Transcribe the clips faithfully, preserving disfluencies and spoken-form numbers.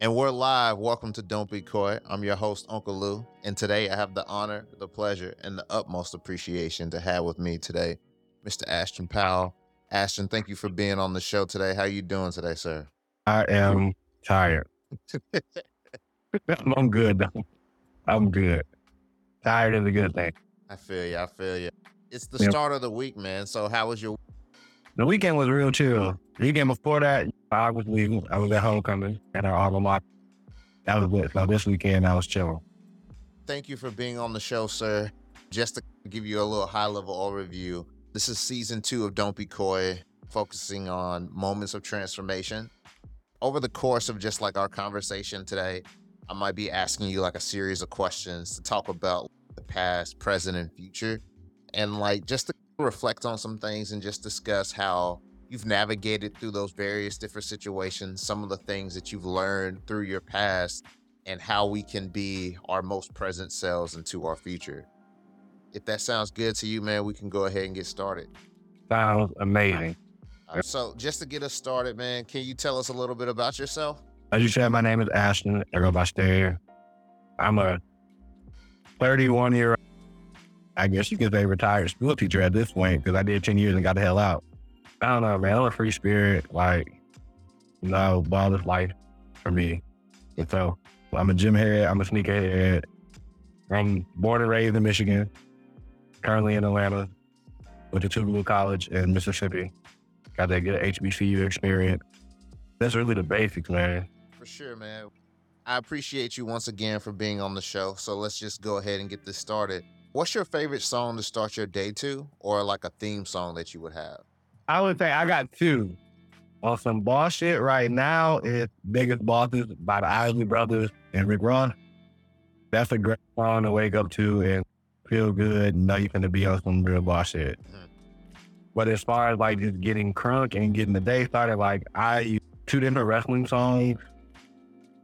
And we're live. Welcome to Don't Be Coy. I'm your host, Uncle Lou. And today I have the honor, the pleasure, and the utmost appreciation to have with me today, Mister Ashton Powell. Ashton, thank you for being on the show today. How are you doing today, sir? I am tired. I'm good. I'm good. Tired is a good thing. I feel you. I feel you. It's the yep. start of the week, man. So how was your... The weekend was real chill. The weekend before that, I was leaving. I was at homecoming at our alma mater. That was it. So this weekend, I was chilling. Thank you for being on the show, sir. Just to give you a little high-level overview, this is season two of Don't Be Coy, focusing on moments of transformation. Over the course of just like our conversation today, I might be asking you like a series of questions to talk about the past, present, and future, and like just to reflect on some things and just discuss how you've navigated through those various different situations, some of the things that you've learned through your past, and how we can be our most present selves into our future. If that sounds good to you, man, we can go ahead and get started. Sounds amazing. Right, so just to get us started, man, can you tell us a little bit about yourself? As you said, my name is Ashton Erobastere. I'm a thirty-one-year-old, I guess you could say, retired school teacher at this point, because I did ten years and got the hell out. I don't know, man. I'm a free spirit. Like, you know, ball is life for me. And so I'm a gym head. I'm a sneakerhead. I'm born and raised in Michigan, currently in Atlanta, went to Tougaloo College in Mississippi. Got that good H B C U experience. That's really the basics, man. For sure, man. I appreciate you once again for being on the show. So let's just go ahead and get this started. What's your favorite song to start your day to, or like a theme song that you would have? I would say I got two. On some boss shit right now, it's Biggest Bosses by the Isley Brothers and Rick Ross. That's a great song to wake up to and feel good and know you're going to be on some real boss shit. Mm-hmm. But as far as like just getting crunk and getting the day started, like I use two different wrestling songs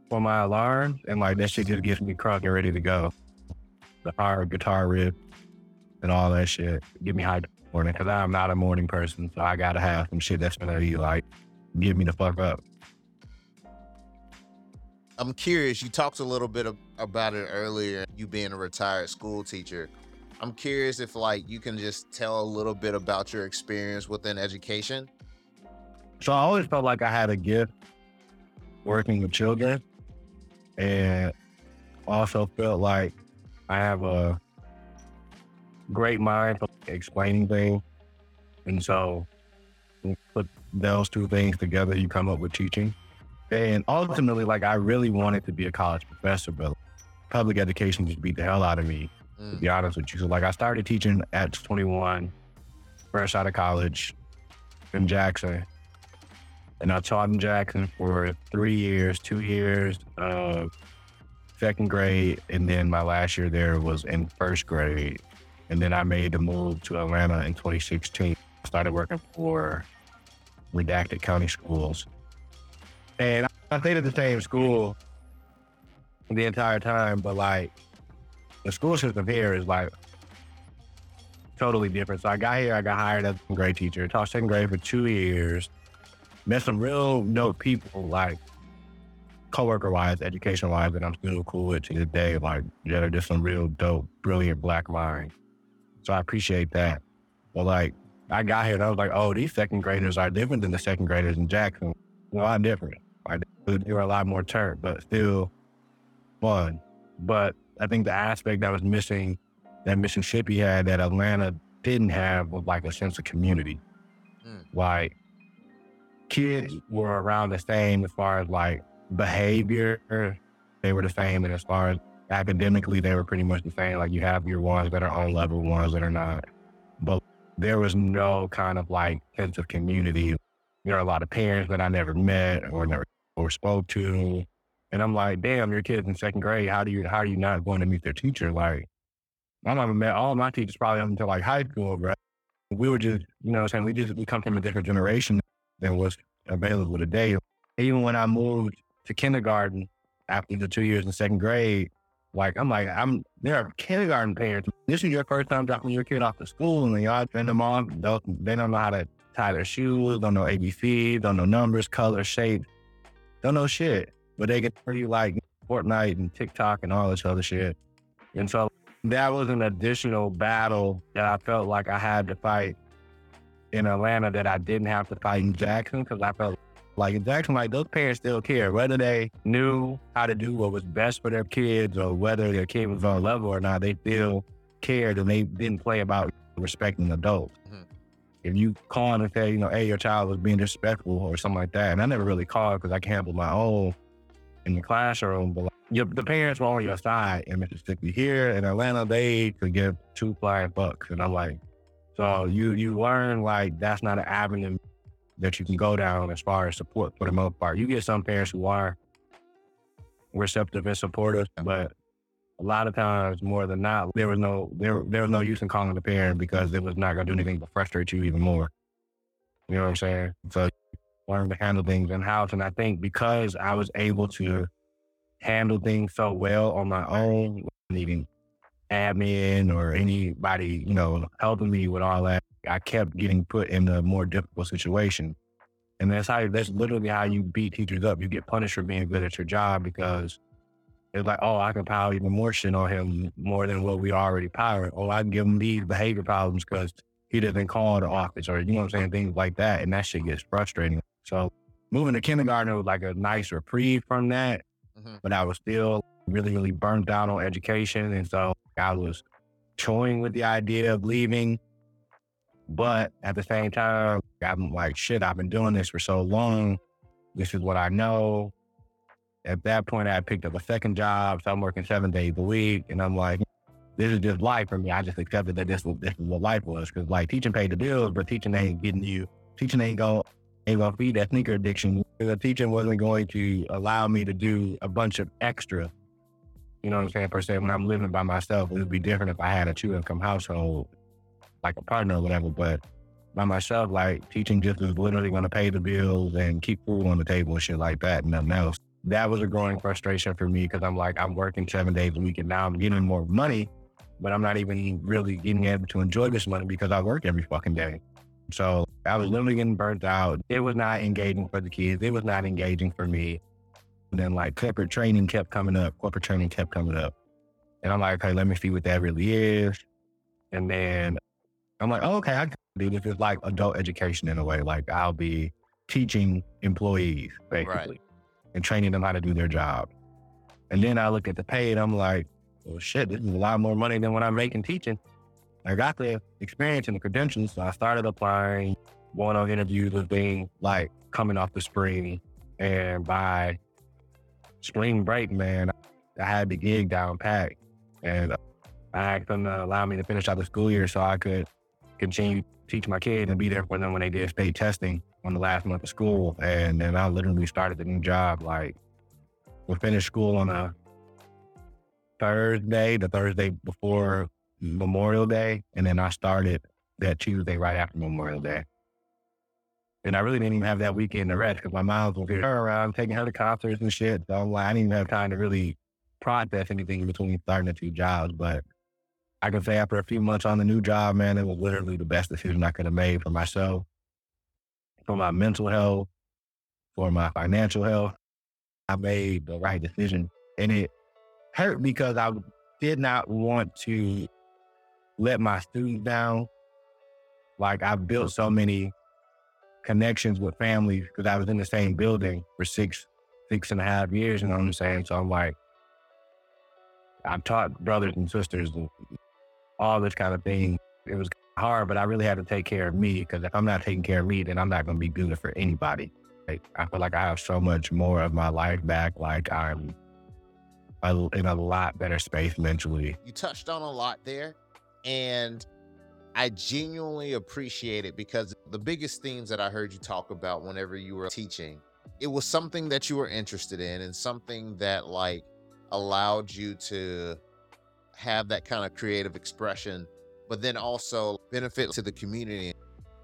for my alarms, and like that shit just gets me crunk and ready to go. The hard guitar riff and all that shit get me hyped in the morning, because I'm not a morning person, so I gotta have some shit that's gonna be like get me the fuck up. I'm curious, you talked a little bit of, about it earlier, you being a retired school teacher. I'm curious if like you can just tell a little bit about your experience within education. So I always felt like I had a gift working with children, and also felt like I have a great mind for explaining things. And so you put those two things together, you come up with teaching. And ultimately, like I really wanted to be a college professor, but public education just beat the hell out of me, mm. to be honest with you. So like I started teaching at twenty-one, fresh out of college in Jackson. And I taught in Jackson for three years, two years, uh, second grade, and then my last year there was in first grade. And then I made the move to Atlanta in twenty sixteen. I started working for Redacted County Schools. And I stayed at the same school the entire time, but like the school system here is like totally different. So I got here, I got hired as a grade teacher, taught second grade for two years, met some real dope people, like coworker-wise, education-wise, that I'm still cool with to this day. Like, yeah, they're just some real dope, brilliant black minds. So I appreciate that. But like, I got here and I was like, oh, these second graders are different than the second graders in Jackson. Well, I'm different. Like, they were a lot more turned, but still fun. But I think the aspect that was missing, that Mississippi had, that Atlanta didn't have, was like a sense of community. Mm. Like, kids were around the same as far as like behavior, they were the same, and as far as academically, they were pretty much the same. Like you have your ones that are on level, ones that are not, but there was no kind of like sense of community. There are a lot of parents that I never met or never or spoke to, and I'm like, damn, your kid's in second grade. How do you how are you not going to meet their teacher? Like I never met all my teachers probably up until like high school, bro. We were just, you know, what I'm saying we just we come from a different generation than was available today. Even when I moved to kindergarten after the two years in second grade, Like, I'm like, I'm, there are kindergarten parents. This is your first time dropping your kid off to school and y'all send them off. They don't know how to tie their shoes, don't know A B Cs, don't know numbers, color, shape, don't know shit. But they can tell you like Fortnite and TikTok and all this other shit. And so that was an additional battle that I felt like I had to fight in Atlanta that I didn't have to fight in Jackson, because I felt like in Jackson, like those parents still care whether they knew how to do what was best for their kids or whether their kid was on level or not. They still cared and they didn't play about respecting adults. Mm-hmm. If you call and say, you know, hey, your child was being disrespectful or something like that, and I never really called because I can handle my own in the classroom, but like, your, the parents were on your side in Mississippi. Here in Atlanta, they could give two flying bucks. And I'm like, so you you learn like that's not an avenue that you can go down as far as support for the most part. You get some parents who are receptive and supportive, but a lot of times, more than not, there was no there there was no use in calling the parent because it was not going to do anything but frustrate you even more. You know what I'm saying? So you learn to handle things in-house. And I think because I was able to handle things so well on my own, needing admin or anybody, you know, helping me with all that, I kept getting put in a more difficult situation. And that's how, that's literally how you beat teachers up. You get punished for being good at your job because it's like, oh, I can pile even more shit on him more than what we already powered. Oh, I can give him these behavior problems because he doesn't call the office or, you know what I'm saying, things like that. And that shit gets frustrating. So moving to kindergarten was like a nice reprieve from that. Mm-hmm. But I was still really, really burnt out on education. And so I was toying with the idea of leaving. But at the same time, I'm like, shit, I've been doing this for so long. This is what I know. At that point, I picked up a second job. So I'm working seven days a week. And I'm like, this is just life for me. I just accepted that this was, this was what life was. Because like teaching paid the bills, but teaching ain't getting you. Teaching ain't going to feed that sneaker addiction. The teaching wasn't going to allow me to do a bunch of extra. You know what I'm saying? Per se, when I'm living by myself, it would be different if I had a two-income household, like a partner or whatever, but by myself, like teaching just is literally going to pay the bills and keep food on the table and shit like that and nothing else. That was a growing frustration for me because I'm like, I'm working seven days a week and now I'm getting more money, but I'm not even really getting able to enjoy this money because I work every fucking day. So I was literally getting burnt out. It was not engaging for the kids. It was not engaging for me. And then like corporate training kept coming up, corporate training kept coming up. And I'm like, okay, let me see what that really is. And then I'm like, oh, okay, I can do this. It's like adult education in a way. Like I'll be teaching employees basically, right, and training them how to do their job. And then I looked at the pay and I'm like, well, shit, this is a lot more money than what I'm making teaching. I got the experience and the credentials. So I started applying, going on interviews with things like coming off the spring. And by spring break, man, I had the gig down packed. And I asked them to allow me to finish out the school year so I could continue to teach my kids and be there for them when they did state testing on the last month of school. And then I literally started the new job. Like, we finished school on a Thursday, the Thursday before Memorial Day. And then I started that Tuesday right after Memorial Day. And I really didn't even have that weekend to rest because my mom was here around taking her to concerts and shit. So I'm like, I didn't even have time to really process anything between starting the two jobs. But I can say after a few months on the new job, man, it was literally the best decision I could have made for myself, for my mental health, for my financial health. I made the right decision. And it hurt because I did not want to let my students down. Like I built so many connections with families because I was in the same building for six, six and a half years. You know what I'm saying? So I'm like, I've taught brothers and sisters and all this kind of thing. It was hard, but I really had to take care of me because if I'm not taking care of me, then I'm not going to be good for anybody. Like, I feel like I have so much more of my life back. Like I'm a, in a lot better space mentally. You touched on a lot there, and I genuinely appreciate it because the biggest themes that I heard you talk about whenever you were teaching, it was something that you were interested in and something that like allowed you to have that kind of creative expression, but then also benefit to the community.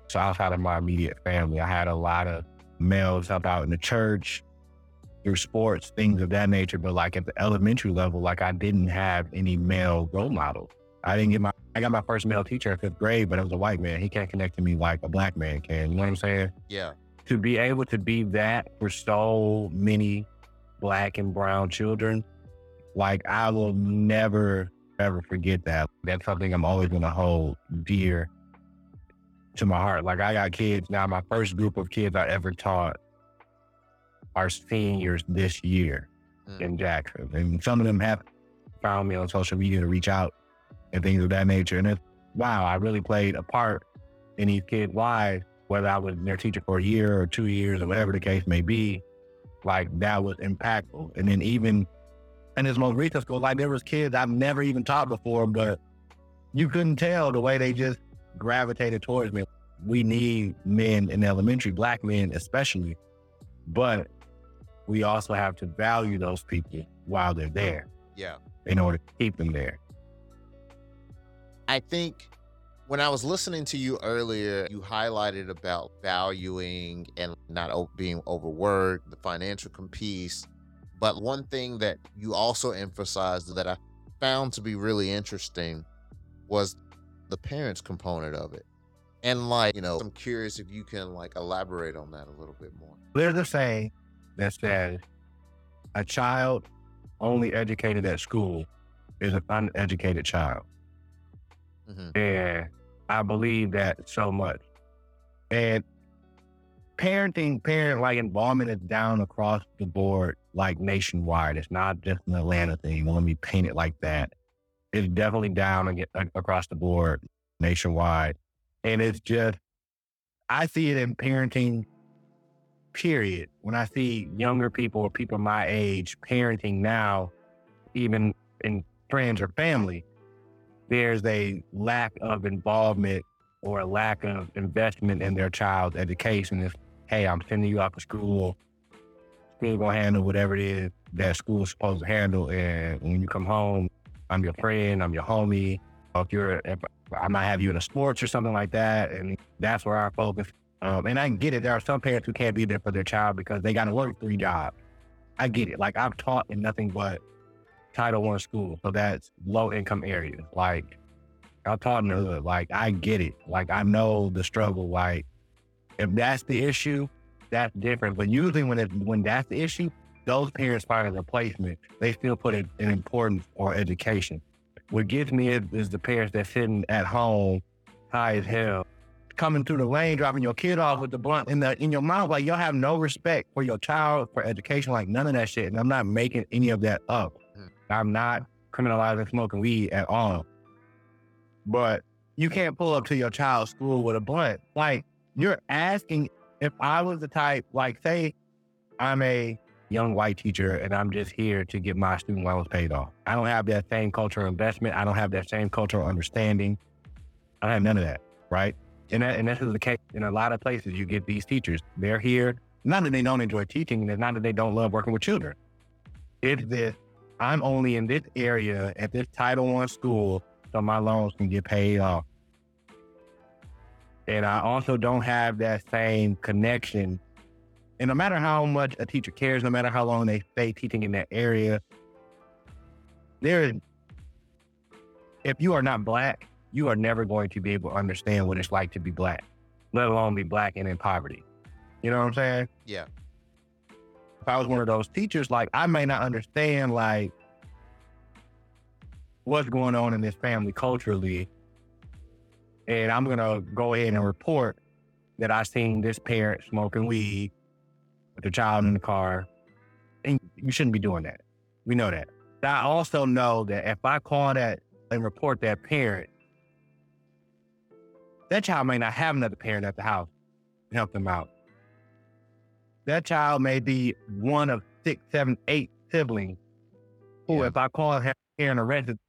So outside of my immediate family, I had a lot of males help out in the church. through sports, things of that nature. But like at the elementary level, like I didn't have any male role models. I didn't get my, I got my first male teacher in fifth grade, but it was a white man. He can't connect to me like a black man can. You know what I'm saying? Yeah. To be able to be that for so many black and brown children, like I will never, ever forget that. That's something I'm always going to hold dear to my heart. Like I got kids now, my first group of kids I ever taught are seniors this year mm. in Jackson. And some of them have found me on social media to reach out and things of that nature. And it's, wow, I really played a part in these kids' lives, whether I was their teacher for a year or two years or whatever the case may be. Like that was impactful. And then even in his most recent school, like there was kids I've never even taught before, but you couldn't tell the way they just gravitated towards me. We need men in elementary, black men especially, but we also have to value those people while they're there. Yeah. In order to keep them there. I think when I was listening to you earlier, you highlighted about valuing and not being overworked, the financial piece. But one thing that you also emphasized that I found to be really interesting was the parents component of it. And like, you know, I'm curious if you can like elaborate on that a little bit more. There's a saying that says a child only educated at school is an uneducated child. Mm-hmm. And I believe that so much. And parenting, parent like involvement is down across the board, like nationwide. It's not just an Atlanta thing. Let me paint it like that. It's definitely down again, across the board nationwide. And it's just, I see it in parenting, period. When I see younger people or people my age parenting now, even in friends or family, there's a lack of involvement or a lack of investment in their child's education. It's, hey, I'm sending you out to school. School's gonna handle whatever it is that school's supposed to handle. And when you come home, I'm your friend, I'm your homie. If you're, if I might have you in a sports or something like that. And that's where I focus. Um, and I get it. There are some parents who can't be there for their child because they gotta work three jobs. I get it. Like I've taught in nothing but Title One school. So that's low income areas. Like I'm talking to her, like, I get it. Like I know the struggle. Like if that's the issue, that's different. But usually when it, when that's the issue, those parents find a replacement. They still put an importance on education. What gets me is, is the parents that sitting at home high as hell, coming through the lane, dropping your kid off with the blunt in the in your mouth. Like y'all have no respect for your child, for education, like none of that shit. And I'm not making any of that up. I'm not criminalizing smoking weed at all. But you can't pull up to your child's school with a blunt. Like you're asking, if I was the type, like say I'm a young white teacher and I'm just here to get my student loans paid off. I don't have that same cultural investment. I don't have that same cultural understanding. I have none of that, right? And that, and this is the case in a lot of places. You get these teachers, they're here. Not that they don't enjoy teaching, it's not that they don't love working with children. It's this, I'm only in this area at this Title One school so my loans can get paid off. And I also don't have that same connection. And no matter how much a teacher cares, no matter how long they stay teaching in that area, there is, if you are not black, you are never going to be able to understand what it's like to be black, let alone be black and in poverty. You know what I'm saying? Yeah. If I was one of those teachers, like I may not understand like what's going on in this family culturally. And I'm going to go ahead and report that I seen this parent smoking weed with the child in the car. And you shouldn't be doing that. We know that. I also know that if I call that and report that parent, that child may not have another parent at the house to help them out. That child may be one of six, seven, eight siblings who, yeah. if I call him here in a residence,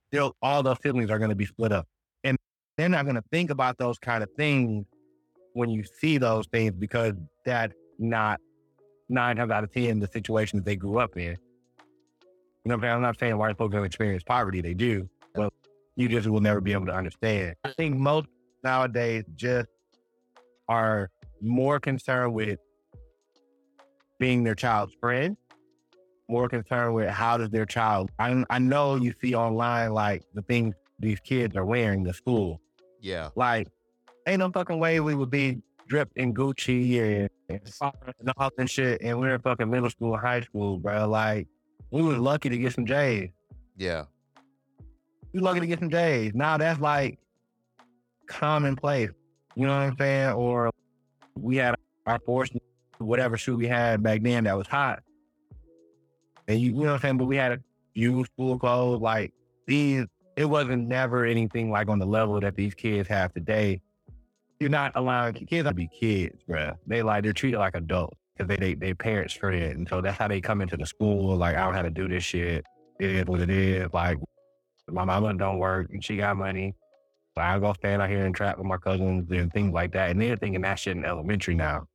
all those siblings are going to be split up. And they're not going to think about those kind of things when you see those things, because that's not nine times out of ten the situation that they grew up in. You know what I'm saying? I'm not saying white folks don't experience poverty. They do. But you just will never be able to understand. I think most nowadays just are more concerned with being their child's friend more concerned with how does their child, I, I know you see online, like the things these kids are wearing to school. Yeah. Like, ain't no fucking way we would be dripped in Gucci and all and shit. And we were in fucking middle school and high school, bro. Like, we was lucky to get some J's. Yeah. We lucky to get some J's. Now that's like commonplace. You know what I'm saying? Or we had our fortune, whatever shoe we had back then that was hot. And you, you know what I'm saying? But we had a few school clothes. Like, these, it wasn't never anything like on the level that these kids have today. You're not allowing kids to be kids, bro. They like, they're treated like adults because they, they, they parents for it. And so that's how they come into the school. Like, I don't have to do this shit. It is what it is. Like, my mama don't work and she got money. So I'll go stand out here and trap with my cousins and things like that. And they're thinking that shit in elementary now.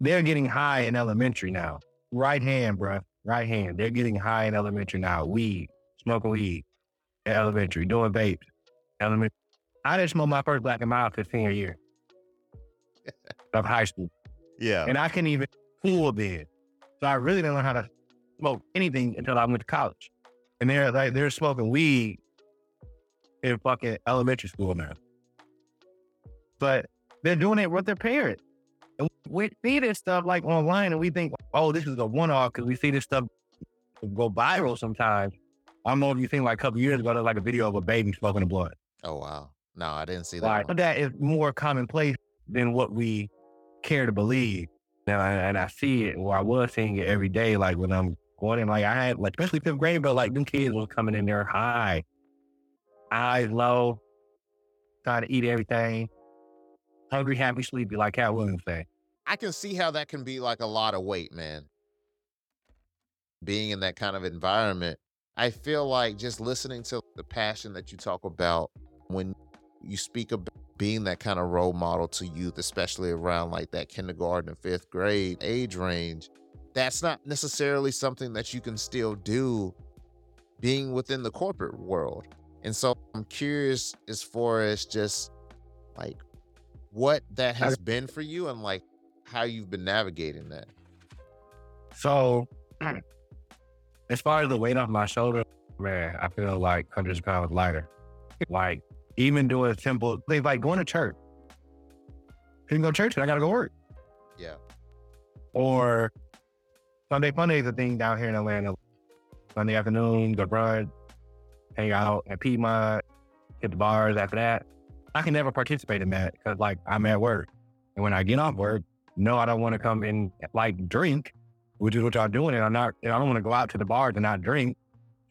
They're getting high in elementary now. Right hand, bro. Right hand. They're getting high in elementary now. Weed, smoking weed, elementary, doing vapes, elementary. I didn't smoke my first black and mild till senior year of high school. Yeah. And I couldn't even school then. So I really didn't learn how to smoke anything until I went to college. And they're like, they're smoking weed in fucking elementary school now. But they're doing it with their parents. And we see this stuff like online and we think, oh, this is a one-off, because we see this stuff go viral sometimes. I don't know if you seen like a couple years ago, there's like a video of a baby smoking the blunt. Oh, wow. No, I didn't see that. Like, but that is more commonplace than what we care to believe. And I, and I see it, or I was seeing it every day, like when I'm going in, like I had, like especially fifth grade, but like them kids were coming in there high, eyes low, trying to eat everything, hungry, happy, sleepy, like Cat Williams said. I can see how that can be like a lot of weight, man. Being in that kind of environment, I feel like just listening to the passion that you talk about when you speak about being that kind of role model to youth, especially around like that kindergarten and fifth grade age range, that's not necessarily something that you can still do being within the corporate world. And so I'm curious as far as just like what that has been for you and like how you've been navigating that. So as far as the weight off my shoulder, man, I feel like hundreds of pounds lighter. Like, even doing simple things like going to church. Couldn't go to church and I gotta go work. Yeah. Or Sunday Funday is a thing down here in Atlanta. Sunday afternoon, go brunch, hang out at Piedmont, hit the bars after that. I can never participate in that because like I'm at work. And when I get off work, no, I don't want to come and like drink, which is what y'all doing. And I'm not, and I don't want to go out to the bars and not drink.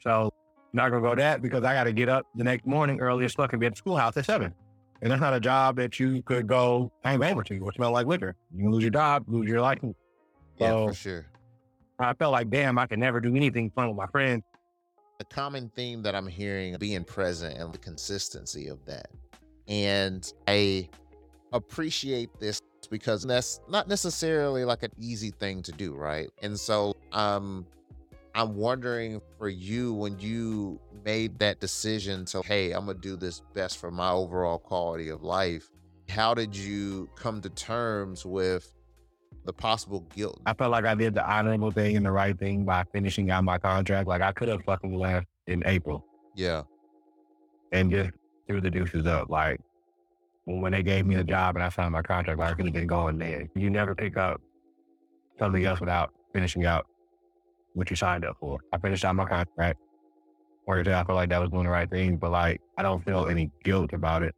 So not gonna go that because I got to get up the next morning early as fuck and be at the schoolhouse at seven. And that's not a job that you could go hang over to or smell like liquor. You can lose your job, lose your license. Yeah, so, for sure. I felt like, damn, I could never do anything fun with my friends. The common theme that I'm hearing, being present and the consistency of that. And I appreciate this because that's not necessarily like an easy thing to do, right? And so um. I'm wondering for you, when you made that decision to, hey, I'm going to do this best for my overall quality of life, how did you come to terms with the possible guilt? I felt like I did the honorable thing and the right thing by finishing out my contract. Like I could have fucking left in April. Yeah. And just threw the deuces up. Like when they gave me the job and I signed my contract, like I could have been going there. You never pick up something else without finishing out what you signed up for. I finished out my contract. Or I feel like that was doing the right thing, but like, I don't feel any guilt about it.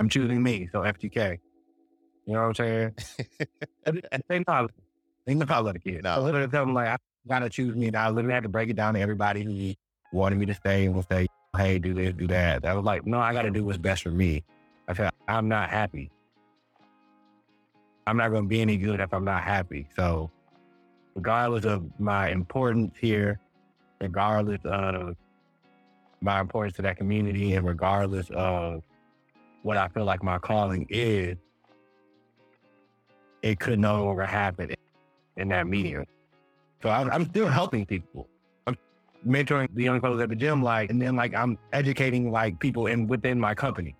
I'm choosing me, so F T K. You know what I'm saying? They know how to let a kid. No. I literally tell them like, I gotta choose me. And I literally had to break it down to everybody who wanted me to stay and would say, hey, do this, do that. I was like, no, I gotta do what's best for me. I said, I'm not happy. I'm not gonna be any good if I'm not happy, so. Regardless of my importance here, regardless of my importance to that community, and regardless of what I feel like my calling is, it could no longer happen in that medium. So I'm, I'm still helping people. I'm mentoring the young fellows at the gym, like, and then like I'm educating like people in within my company.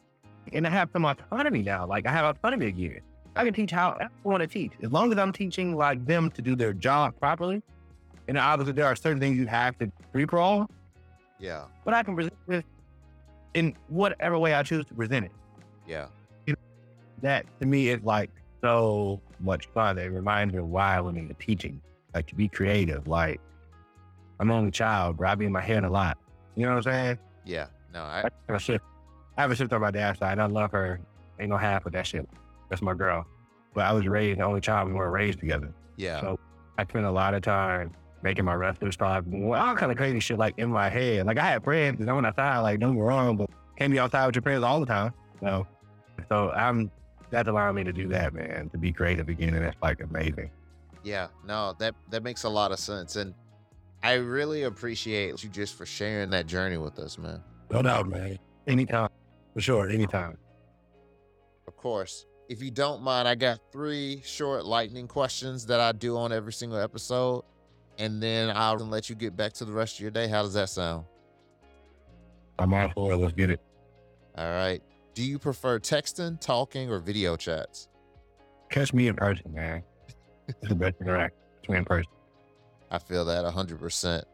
And I have some autonomy now. Like I have autonomy again. I can teach how I want to teach. As long as I'm teaching like them to do their job properly, And obviously there are certain things you have to pre-crawl. Yeah. But I can present this in whatever way I choose to present it. Yeah. You know, that to me is like so much fun. It reminds me of why I'm into teaching. Like to be creative. Like I'm only child, bro. I be in my head a lot. You know what I'm saying? Yeah. No, I, I have a shift. I have a shift on my dad's side. I love her. Ain't no half of that shit. That's my girl. But I was raised, the only child we weren't raised together. Yeah. So I spent a lot of time making my wrestlers talk, all kind of crazy shit like in my head. Like I had friends and I went outside, like don't get wrong, but can't be outside with your friends all the time. So, so I'm, that's allowing me to do that, man, to be creative again. And that's like amazing. Yeah, no, that, that makes a lot of sense. And I really appreciate you just for sharing that journey with us, man. No doubt, man. Anytime. For sure. Anytime. Of course. If you don't mind, I got three short lightning questions that I do on every single episode, and then I'll let you get back to the rest of your day. How does that sound? I'm all for it. Let's get it. All right. Do you prefer texting, talking, or video chats? Catch me in person, man. It's the best interaction. Catch me in person. I feel that one hundred percent.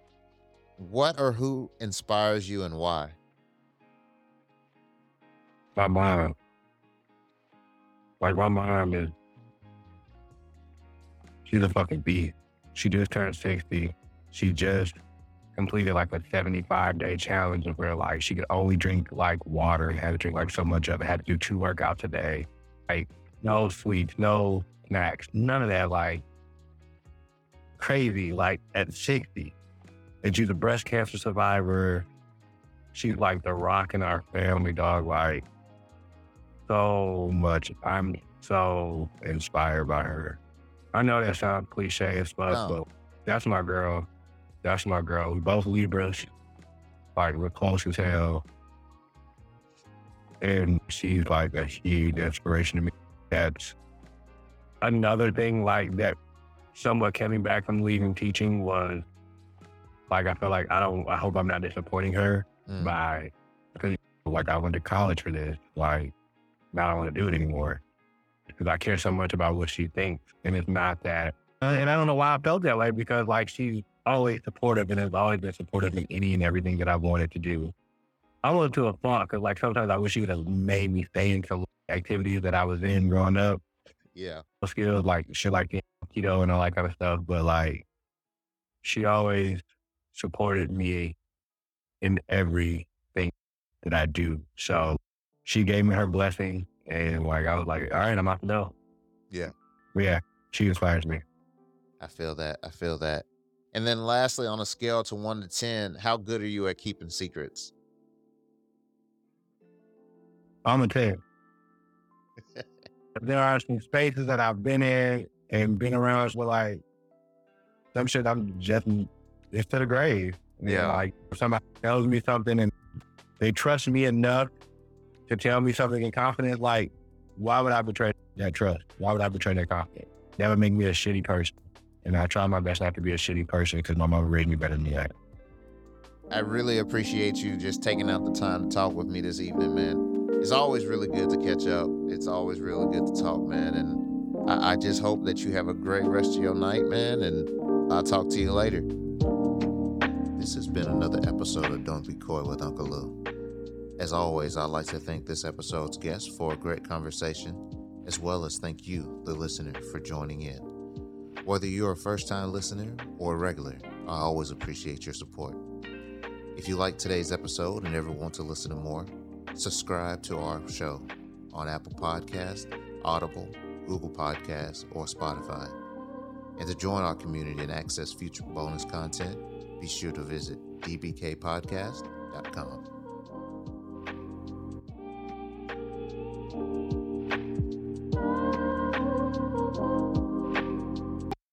What or who inspires you and why? My mom. Like, my mom is, she's a fucking bee. She just turned sixty. She just completed like a seventy-five day challenge where like she could only drink like water and had to drink like so much of it, had to do two workouts a day. Like, no sweets, no snacks, none of that. Like, crazy. Like, at sixty. And she's a breast cancer survivor. She's like the rock in our family, dog. Like, so much. I'm so inspired by her. I know that sounds cliche as fuck, oh. but that's my girl. That's my girl. We both Libras. Like, we're close as hell. And she's like a huge inspiration to me. That's another thing, like, that somewhat kept me back from leaving teaching was, like, I feel like I don't, I hope I'm not disappointing her mm. by, because, like, I went to college for this. Like, now I don't want to do it anymore because I care so much about what she thinks. And it's not that. Uh, and I don't know why I felt that way because like she's always supportive and has always been supportive in any and everything that I wanted to do. I wanted to a fault because like sometimes I wish she would have made me stay in some activities that I was in growing up. Yeah. Skills like shit like the keto and all that kind of stuff. But like she always supported me in everything that I do. So she gave me her blessing, and like I was like, all right, I'm out the door. Yeah. Yeah, she inspires me. I feel that, I feel that. And then lastly, on a scale to one to ten, how good are you at keeping secrets? I'm a ten. There are some spaces that I've been in and been around where like, some shit I'm just, it's to the grave. And yeah. Like, if somebody tells me something and they trust me enough to tell me something in confidence, like, why would I betray that trust? Why would I betray that confidence? That would make me a shitty person. And I try my best not to be a shitty person because my mama raised me better than that. I really appreciate you just taking out the time to talk with me this evening, man. It's always really good to catch up. It's always really good to talk, man. And I, I just hope that you have a great rest of your night, man. And I'll talk to you later. This has been another episode of Don't Be Coy with Uncle Lou. As always, I'd like to thank this episode's guest for a great conversation, as well as thank you, the listener, for joining in. Whether you're a first-time listener or a regular, I always appreciate your support. If you liked today's episode and ever want to listen to more, subscribe to our show on Apple Podcasts, Audible, Google Podcasts, or Spotify. And to join our community and access future bonus content, be sure to visit d b k podcast dot com.